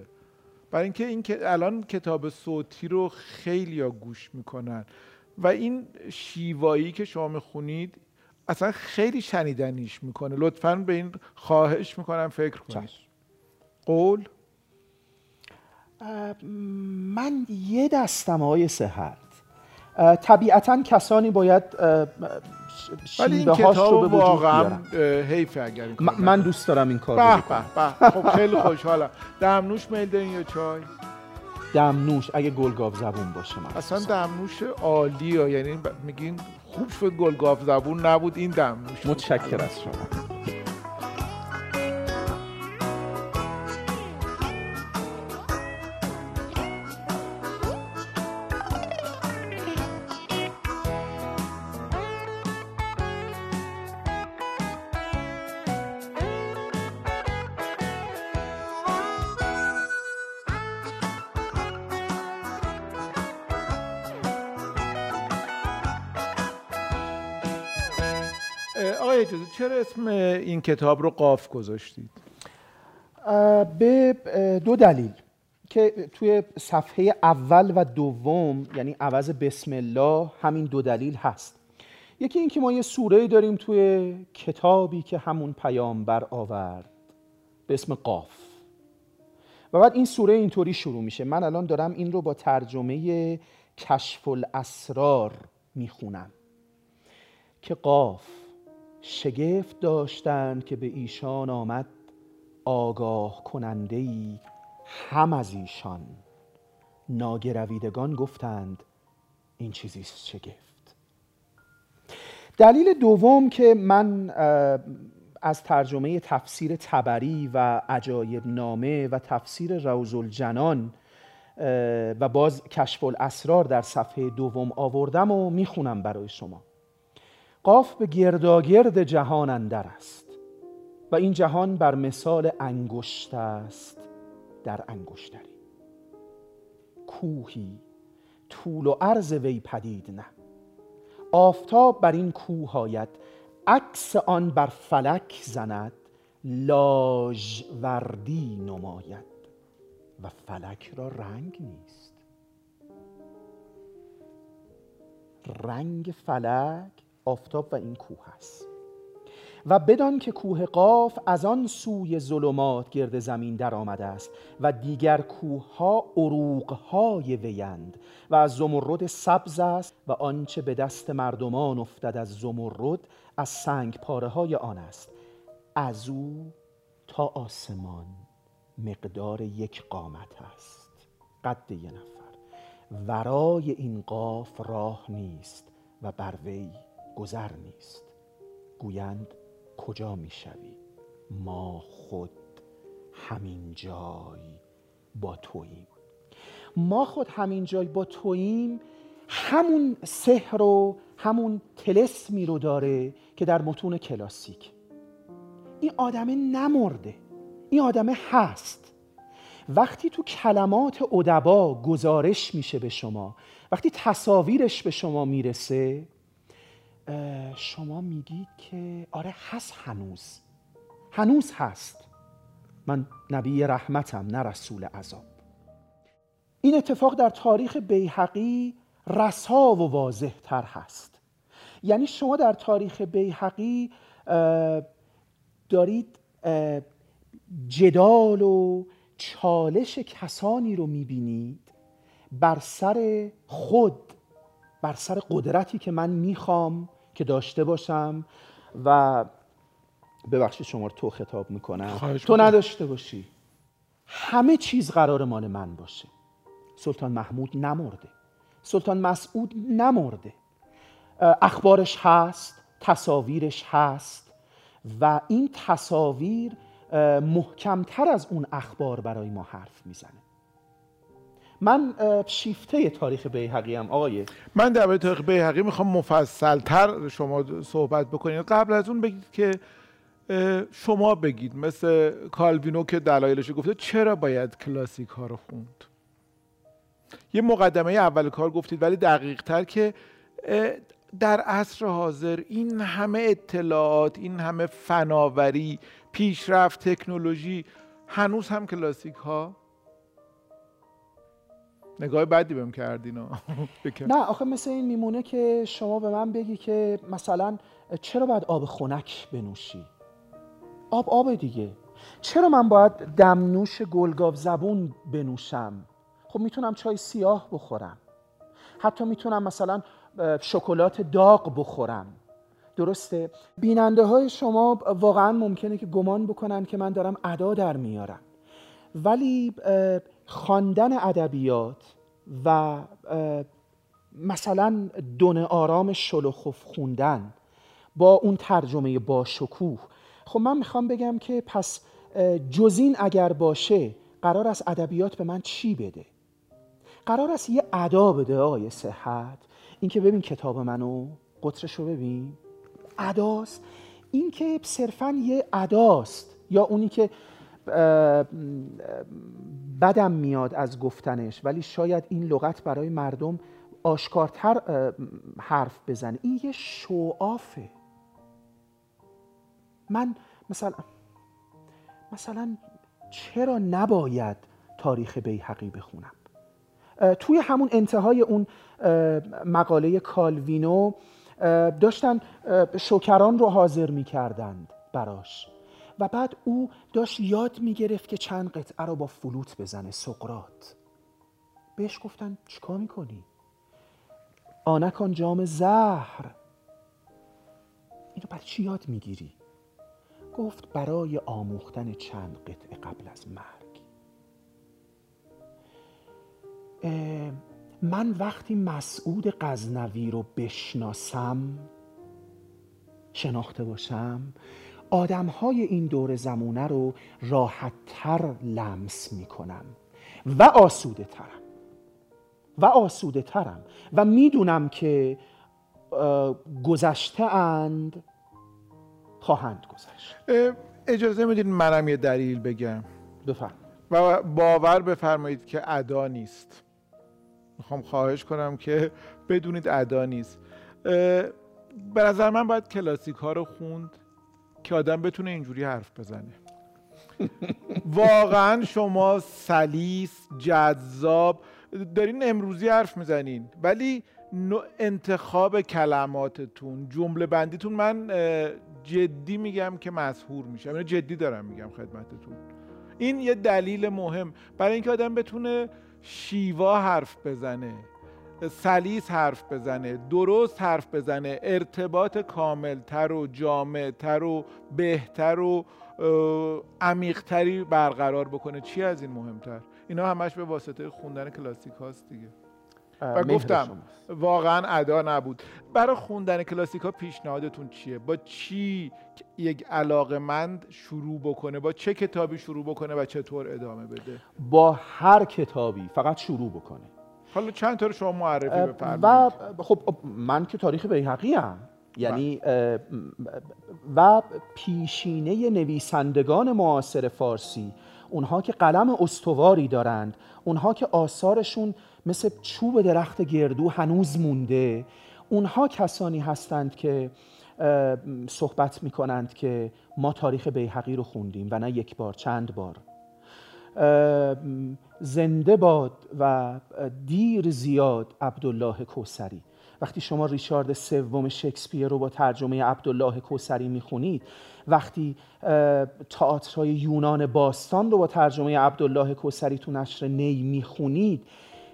برای اینکه این الان کتاب صوتی رو خیلی ها گوش میکنن و این شیوایی که شما میخونید اصلا خیلی شنیدنیش میکنه. لطفاً به این خواهش میکنم فکر کنید. قول من یه دستم آقای صحت. طبیعتاً کسانی باید شیوه‌هاش رو به وجود بیارن. حیفه اگر این کار من دوست دارم این کار رو بکنم. خب خیل خوشحالم. دمنوش میل دارین یا چای؟ دمنوش اگه گلگاو زبون باشه. من اصلا دمنوش عالیه، یعنی میگین خوب شد گلگاو زبون نبود این دمنوش. متشکرم از شما. چرا اسم این کتاب رو قاف گذاشتید؟ به دو دلیل که توی صفحه اول و دوم، یعنی عوض بسم الله، همین دو دلیل هست. یکی این که ما یه سوره‌ای داریم توی کتابی که همون پیامبر آورد به اسم قاف و بعد این سوره اینطوری شروع میشه. من الان دارم این رو با ترجمه کشف الاسرار میخونم که قاف شگفت داشتند که به ایشان آمد آگاه کننده‌ای هم از ایشان، ناگرویدگان گفتند این چیزیست شگفت. دلیل دوم که من از ترجمه تفسیر طبری و عجایب نامه و تفسیر روز الجنان و باز کشف الاسرار در صفحه دوم آوردم و میخونم برای شما. قاف به گرداگرد جهان اندر است و این جهان بر مثال انگشت است در انگشتری، کوهی طول و عرض وی پدید نه، آفتاب بر این کوه آید عکس آن بر فلک زند، لاژوردی نماید و فلک را رنگ نیست. رنگ فلک آفتاب و این کوه است. و بدان که کوه قاف از آن سوی ظلمات گرد زمین در آمده است و دیگر کوه ها عروق های ویند و از زمرد سبز است و آنچه به دست مردمان افتد از زمرد از سنگ پاره های آن است. از او تا آسمان مقدار یک قامت است، قد یک نفر. ورای این قاف راه نیست و بر وی گذر نیست. گویند کجا میشوی؟ ما خود همین جای با توییم. ما خود همین جای با توییم همون سحر و همون طلسمی رو داره که در متون کلاسیک این آدمه نمرده، این آدمه هست. وقتی تو کلمات ادبا گزارش میشه به شما، وقتی تصاویرش به شما میرسه، شما میگید که آره هست، هنوز هست. من نبی رحمتم نه رسول عذاب. این اتفاق در تاریخ بیهقی رسا و واضح تر هست. یعنی شما در تاریخ بیهقی دارید جدال و چالش کسانی رو میبینید بر سر خود، بر سر قدرتی که من میخوام که داشته باشم و ببخشید شما رو تو خطاب میکنم، تو نداشته باشی. همه چیز قرار مال من باشه. سلطان محمود نمرده، سلطان مسعود نمرده، اخبارش هست، تصاویرش هست و این تصاویر محکمتر از اون اخبار برای ما حرف میزنه. من شیفته تاریخ بیهقی ام آقای. من درباره تاریخ بیهقی میخوام مفصلتر شما صحبت بکنید. قبل از اون بگید که شما بگید مثل کالوینو که دلایلش گفته چرا باید کلاسیک ها رو خوند. یه مقدمه اول کار گفتید ولی دقیق تر که در عصر حاضر این همه اطلاعات، این همه فناوری، پیشرفت، تکنولوژی، هنوز هم کلاسیک ها نگاه بعدی بهم کردین. نه آخه مثل این میمونه که شما به من بگی که مثلا چرا باید آب خنک بنوشی؟ آب دیگه. چرا من باید دمنوش گلگاو زبون بنوشم؟ خب میتونم چای سیاه بخورم، حتی میتونم مثلا شکلات داغ بخورم. درسته؟ بیننده های شما واقعا ممکنه که گمان بکنن که من دارم ادا در میارم، ولی خواندن ادبیات و مثلا دونه آرام شلوخوف خوندن با اون ترجمه باشکوه، خب من میخوام بگم که پس جزین اگر باشه قرار است ادبیات به من چی بده؟ قرار است یه ادا بده آقای صحت. این که ببین کتاب منو قطرش رو ببین، اداست. این که صرفا یه اداست یا اونی که بدم میاد از گفتنش ولی شاید این لغت برای مردم آشکارتر حرف بزنه، این یه شوافه. من مثلا چرا نباید تاریخ بیهقی بخونم؟ توی همون انتهای اون مقاله کالوینو داشتن شوکران رو حاضر میکردند براش و بعد او داشت یاد میگرفت که چند قطعه رو با فلوت بزنه. سقراط بهش گفتن چیکار میکنی؟ آنکان جام زهر. اینو برای چی یاد میگیری؟ گفت برای آموختن چند قطعه قبل از مرگ. من وقتی مسعود غزنوی رو بشناسم، شناخته باشم، آدم‌های این دور زمانه رو راحت‌تر لمس می‌کنم و آسوده‌ترم و می‌دونم که گذشته اند، خواهند گذشت. اجازه میدید منم یه دلیل بگم؟ بفرمایید. و باور بفرمایید که ادا نیست. میخوام خواهش کنم که بدونید ادا نیست. به نظر من باید کلاسیک ها رو خوند که آدم بتونه اینجوری حرف بزنه. واقعا شما سلیس، جذاب دارین امروزی حرف میزنین، ولی انتخاب کلماتتون، جمله بندیتون، من جدی میگم که مسحور میشم. من جدی دارم میگم خدمتتون. این یه دلیل مهم برای اینکه آدم بتونه شیوا حرف بزنه، سلیس حرف بزنه، درست حرف بزنه، ارتباط کاملتر و جامعتر و بهتر و عمیقتری برقرار بکنه. چی از این مهمتر؟ اینا همش به واسطه خوندن کلاسیک هاست دیگه. و گفتم واقعا ادا نبود. برای خوندن کلاسیک ها پیشنهادتون چیه؟ با چی یک علاقه‌مند شروع بکنه؟ با چه کتابی شروع بکنه و چطور ادامه بده؟ با هر کتابی، فقط شروع بکنه. حالا چند تا رو شما معرفی بفرمایید. خب من که تاریخ بیهقی ام، یعنی و پیشینه نویسندگان معاصر فارسی، اونها که قلم استواری دارند، اونها که آثارشون مثل چوب درخت گردو هنوز مونده، اونها کسانی هستند که صحبت میکنند که ما تاریخ بیهقی رو خوندیم و نه یک بار، چند بار. زنده باد و دیر زیاد عبدالله کوثری. وقتی شما ریچارد سوم شکسپیر رو با ترجمه عبدالله کوثری میخونید، وقتی تئاترهای یونان باستان رو با ترجمه عبدالله کوثری تو نشر نی میخونید،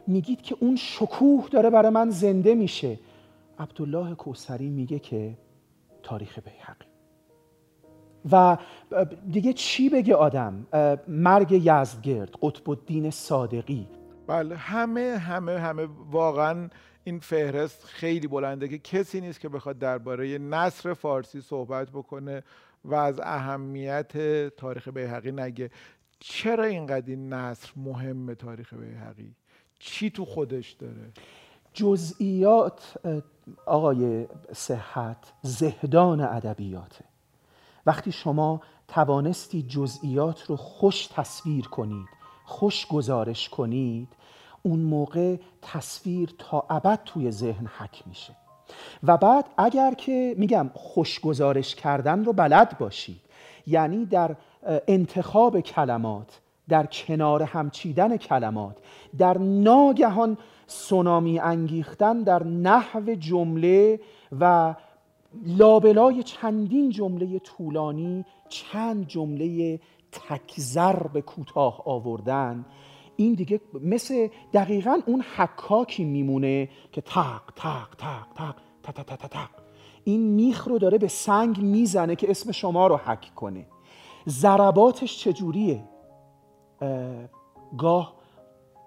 میگید که اون شکوه داره برای من زنده میشه. عبدالله کوثری میگه که تاریخ بیهقی. و دیگه چی بگه آدم؟ مرگ یزدگرد، قطب الدین صادقی. بله، همه همه همه واقعا این فهرست خیلی بلنده که کسی نیست که بخواد درباره نثر فارسی صحبت بکنه و از اهمیت تاریخ بیهقی نگه. چرا اینقدر این نثر مهمه؟ تاریخ بیهقی چی تو خودش داره؟ جزئیات آقای صحت، زهدان ادبیاته. وقتی شما توانستی جزئیات رو خوش تصویر کنید، خوش گزارش کنید، اون موقع تصویر تا ابد توی ذهن حک میشه. و بعد اگر که میگم خوش گزارش کردن رو بلد باشید، یعنی در انتخاب کلمات، در کنار همچیدن کلمات، در ناگهان سونامی انگیختن در نحو جمله و لابلای چندین جمله طولانی، چند جمله تکزر به کوتاه آوردن، این دیگه مثل دقیقاً اون حکاکی میمونه که تق تق تق تق تق تق تق تق، این میخ رو داره به سنگ میزنه که اسم شما رو حک کنه. ضرباتش چجوریه؟ گاه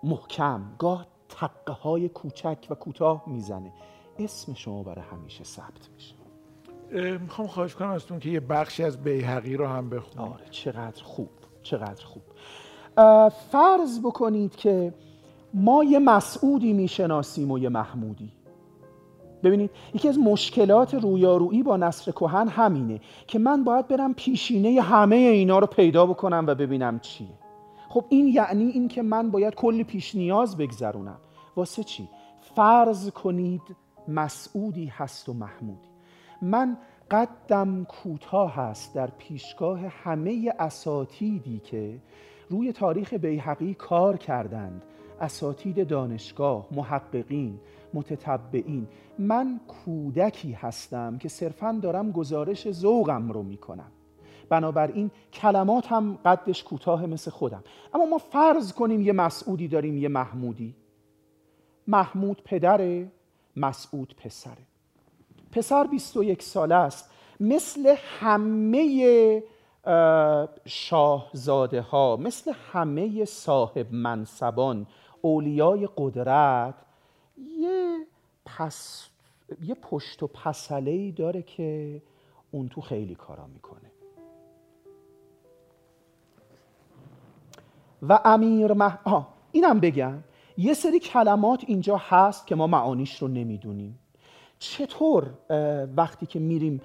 محکم، گاه تقه های کوچک و کوتاه میزنه. اسم شما برای همیشه ثبت میشه. میخوام خواهش کنم ازتون که یه بخشی از بیهقی رو هم بخونید. آره، چقدر خوب، چقدر خوب. فرض بکنید که ما یه مسعودی میشناسیم و یه محمودی. ببینید یکی از مشکلات رویارویی با نثر کهن همینه که من باید برم پیشینه همه اینا رو پیدا بکنم و ببینم چیه. خب این یعنی این که من باید کلی پیش نیاز بگذرونم. واسه چی؟ فرض کنید مسعودی هست و محمودی. من قدم کوتاه است در پیشگاه همه اساتیدی که روی تاریخ بیهقی کار کردند، اساتید دانشگاه، محققین، متتبعین. من کودکی هستم که صرفاً دارم گزارش ذوقم رو میکنم، بنابراین کلمات هم قدش کوتاه مثل خودم. اما ما فرض کنیم یه مسعودی داریم، یه محمودی. محمود پدره، مسعود پسره. پسر 21 ساله است، مثل همه شاهزاده ها، مثل همه صاحب منصبان، اولیای قدرت، یه پشت و پسله‌ای داره که اون تو خیلی کارا میکنه. و امیر اینم بگم یه سری کلمات اینجا هست که ما معانیش رو نمیدونیم. چطور وقتی که میریم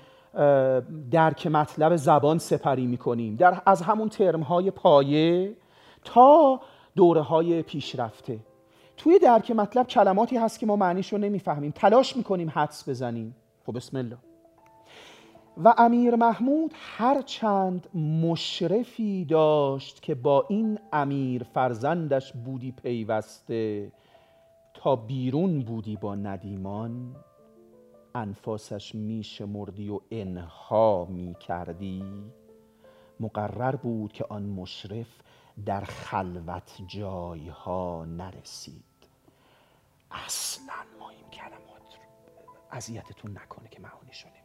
درک مطلب زبان سپری میکنیم، از همون ترمهای پایه تا دوره‌های پیشرفته، توی درک مطلب کلماتی هست که ما معنیش رو نمیفهمیم، تلاش میکنیم حدس بزنیم، خب بسم الله. و امیر محمود هر چند مشرفی داشت که با این امیر فرزندش بودی پیوسته، تا بیرون بودی با ندیمان، انفاسش میشمردی و انها میکردی. مقرر بود که آن مشرف در خلوت جایها نرسید. اصلا ما این کلمات رو اذیتتون نکنه که معانیشو نمیدونید.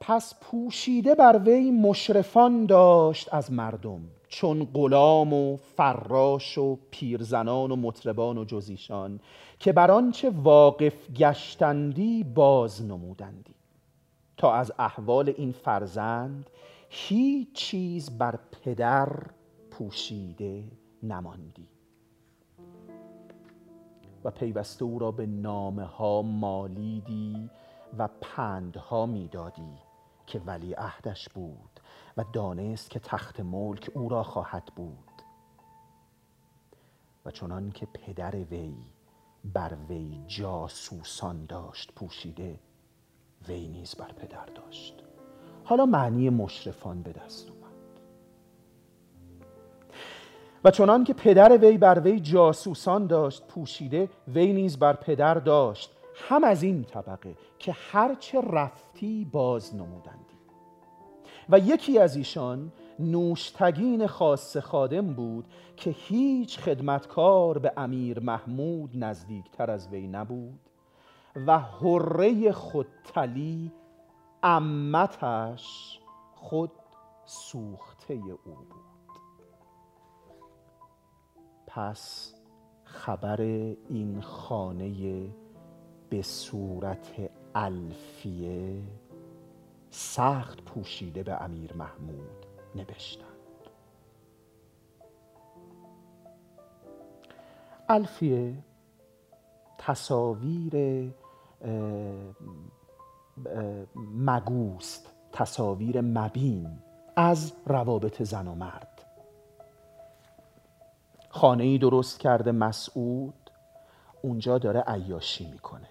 پس پوشیده بر وی مشرفان داشت از مردم، چون غلام و فراش و پیرزنان و مطربان و جزیشان، که بر آنچه واقف گشتندی باز نمودندی، تا از احوال این فرزند هیچ چیز بر پدر پوشیده نماندی. و پیوسته او را به نامه ها مالیدی و پندها میدادی که ولی عهدش بود و دانست که تخت ملک او را خواهد بود. و چنان که پدر وی بر وی جاسوسان داشت پوشیده، وی نیز بر پدر داشت. حالا معنی مشرفان به دست اومد. و چنان که پدر وی بر وی جاسوسان داشت پوشیده، وی نیز بر پدر داشت. هم از این طبقه که هرچه رفتی باز نمودندی. و یکی از ایشان نوشتگین خاص خادم بود که هیچ خدمتکار به امیر محمود نزدیکتر از وی نبود. و حره خودتلی عمتش خود سوخته او بود. پس خبر این خانه به صورت الفیه سخت پوشیده به امیر محمود نبشتند. الفیه تصاویر مگوست، تصاویر مبین از روابط زن و مرد. خانه‌ای درست کرده مسعود، اونجا داره عیاشی میکنه.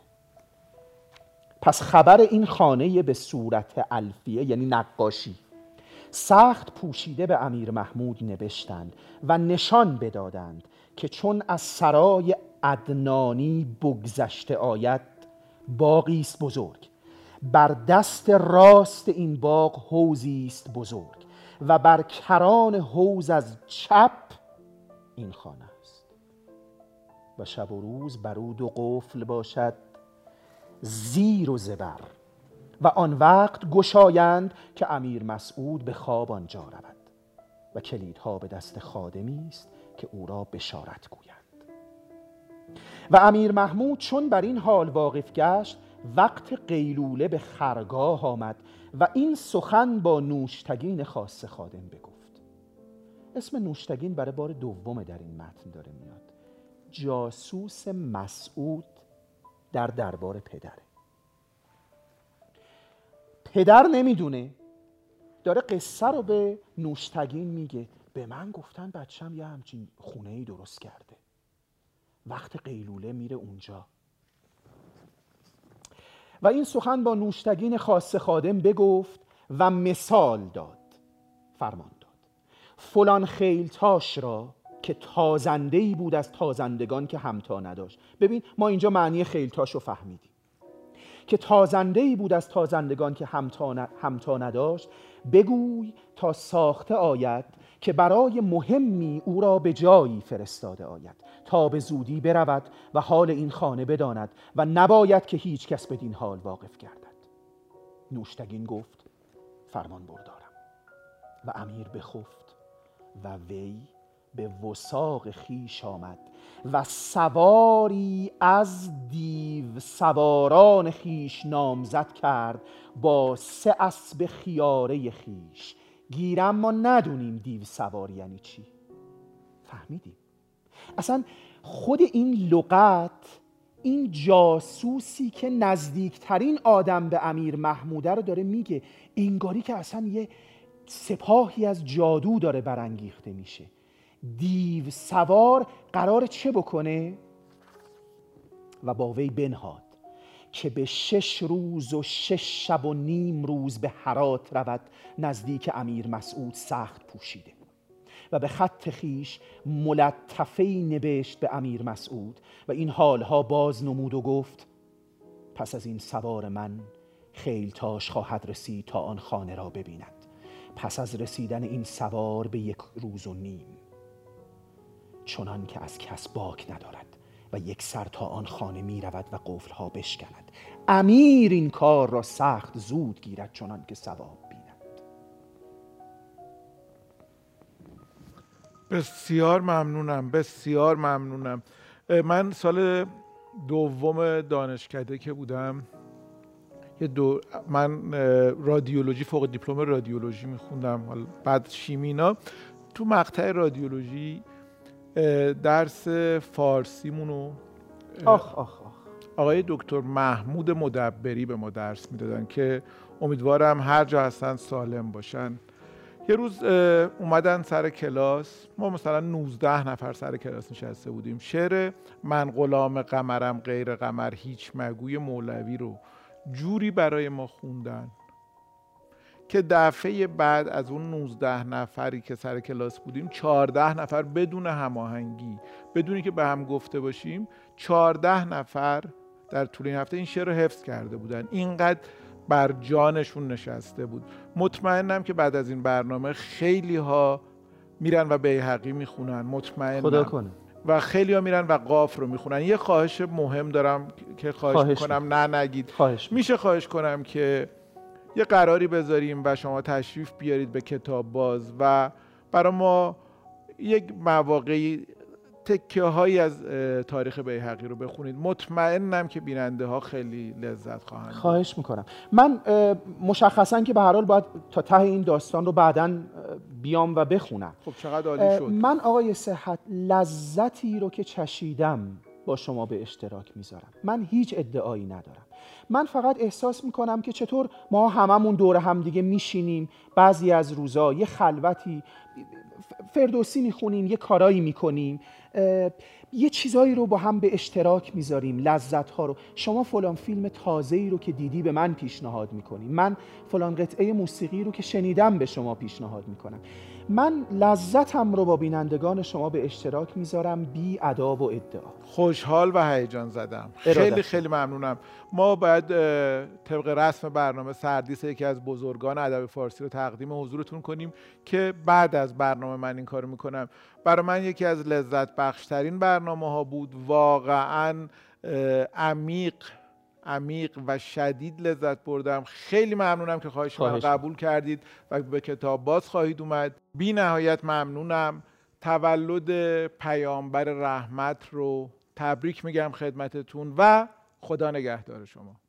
پس خبر این خانه به صورت الفیه یعنی نقاشی سخت پوشیده به امیر محمود نبشتند و نشان بدادند که چون از سرای عدنانی بگذشته آید، باغی است بزرگ، بر دست راست این باغ حوضی است بزرگ و بر کران حوض از چپ این خانه است. و شب و روز بر او دو قفل باشد، زیر و زبر، و آن وقت گشایند که امیر مسعود به خواب آنجا رود و کلیدها به دست خادمی است که او را بشارت گویند. و امیر محمود چون بر این حال واقف گشت، وقت قیلوله به خرگاه آمد و این سخن با نوشتگین خاص خادم بگفت. اسم نوشتگین برای بار دوم در این متن داره میاد. جاسوس مسعود در دربار پدره. پدر نمیدونه، داره قصه رو به نوشتگین میگه. به من گفتن بچم یه همچین خونه‌ای درست کرده، وقت قیلوله میره اونجا. و این سخن با نوشتگین خاص خادم بگفت و مثال داد، فرمان داد فلان خیلتاش را که تازنده‌ای بود از تازندگان که همتا نداشت. ببین ما اینجا معنی خیلتاش رو فهمیدیم، که تازنده‌ای بود از تازندگان که همتا نداشت، بگوی تا ساخته آید که برای مهمی او را به جایی فرستاده آید، تا به زودی برود و حال این خانه بداند و نباید که هیچ کس بدین حال واقف گردد. نوشتگین گفت فرمان بردارم. و امیر بخفت و وی به وساق خیش آمد و سواری از دیو سواران خیش نامزد کرد با 3 اسب خیاره خیش. گیرم ما ندونیم دیو سواری یعنی چی. فهمیدیم اصلا خود این لغت، این جاسوسی که نزدیکترین آدم به امیر محمود رو داره میگه، انگاری که اصلا یه سپاهی از جادو داره برانگیخته میشه. دیو سوار قرار چه بکنه؟ و با وی بنهاد که به 6 روز و 6 شب و نیم روز به هرات رود نزدیک امیر مسعود سخت پوشیده و به خط خیش ملطفه‌ای نبشت به امیر مسعود و این حالها باز نمود و گفت: پس از این سوار من خیلتاش خواهد رسید تا آن خانه را ببیند. پس از رسیدن این سوار به 1 روز و نیم چنان که از کس باک ندارد و یک سر تا آن خانه می رود و قفلها بشکند. امیر این کار را سخت زود گیرد چنان که ثواب بیند. بسیار ممنونم، بسیار ممنونم. من سال دوم دانشکده که بودم من رادیولوژی، فوق دیپلم رادیولوژی میخوندم، بعد شیمینا. تو مقطع رادیولوژی درس فارسیمونو آقای دکتر محمود مدبری به ما درس میدادن که امیدوارم هر جا هستن سالم باشن. یه روز اومدن سر کلاس، ما مثلا 19 نفر سر کلاس نشسته بودیم، شعر من غلام قمرم غیر قمر هیچ مگوی مولوی رو جوری برای ما خوندن که دفعه بعد از اون 19 نفری که سر کلاس بودیم 14 نفر بدون هماهنگی، بدونی که به هم گفته باشیم، 14 نفر در طول این هفته این شعر رو حفظ کرده بودن. اینقدر بر جانشون نشسته بود. مطمئنم که بعد از این برنامه خیلی ها میرن و بیهقی میخونن، مطمئنم، خدا کنه، و خیلی ها میرن و قاف رو میخونن. یه خواهش مهم دارم که خواهش میکنم نه نگید، میشه خواهش کنم که یه قراری بذاریم و شما تشریف بیارید به کتاب باز و برای ما یک مواقعی تکه هایی از تاریخ بیهقی رو بخونید. مطمئنم که بیننده ها خیلی لذت خواهند. خواهش میکنم. من مشخصا که به هر حال باید تا ته این داستان رو بعداً بیام و بخونم. خب چقدر عالی شد. من آقای صحت لذتی رو که چشیدم با شما به اشتراک میذارم. من هیچ ادعایی ندارم. من فقط احساس میکنم که چطور ما هممون دور همدیگه میشینیم، بعضی از روزا یه خلوتی فردوسی میخونیم، یه کارایی میکنیم، یه چیزایی رو با هم به اشتراک میذاریم، لذت‌ها رو. شما فلان فیلم تازه‌ای رو که دیدی به من پیشنهاد میکنی، من فلان قطعه موسیقی رو که شنیدم به شما پیشنهاد میکنم. من لذتم رو با بینندگان شما به اشتراک میذارم بی اداب و ادعا. خوشحال و هیجان زدم. خیلی خیلی ممنونم. ما باید طبق رسم برنامه سردیس یکی از بزرگان ادب فارسی رو تقدیم حضورتون کنیم که بعد از برنامه من این کارو میکنم. برای من یکی از لذت بخشترین برنامه ها بود، واقعا عمیق و شدید لذت بردم. خیلی ممنونم که خواهش من قبول کردید و به کتاب باز خواهید اومد. بی نهایت ممنونم. تولد پیامبر رحمت رو تبریک میگم خدمتتون و خدا نگهدار شما.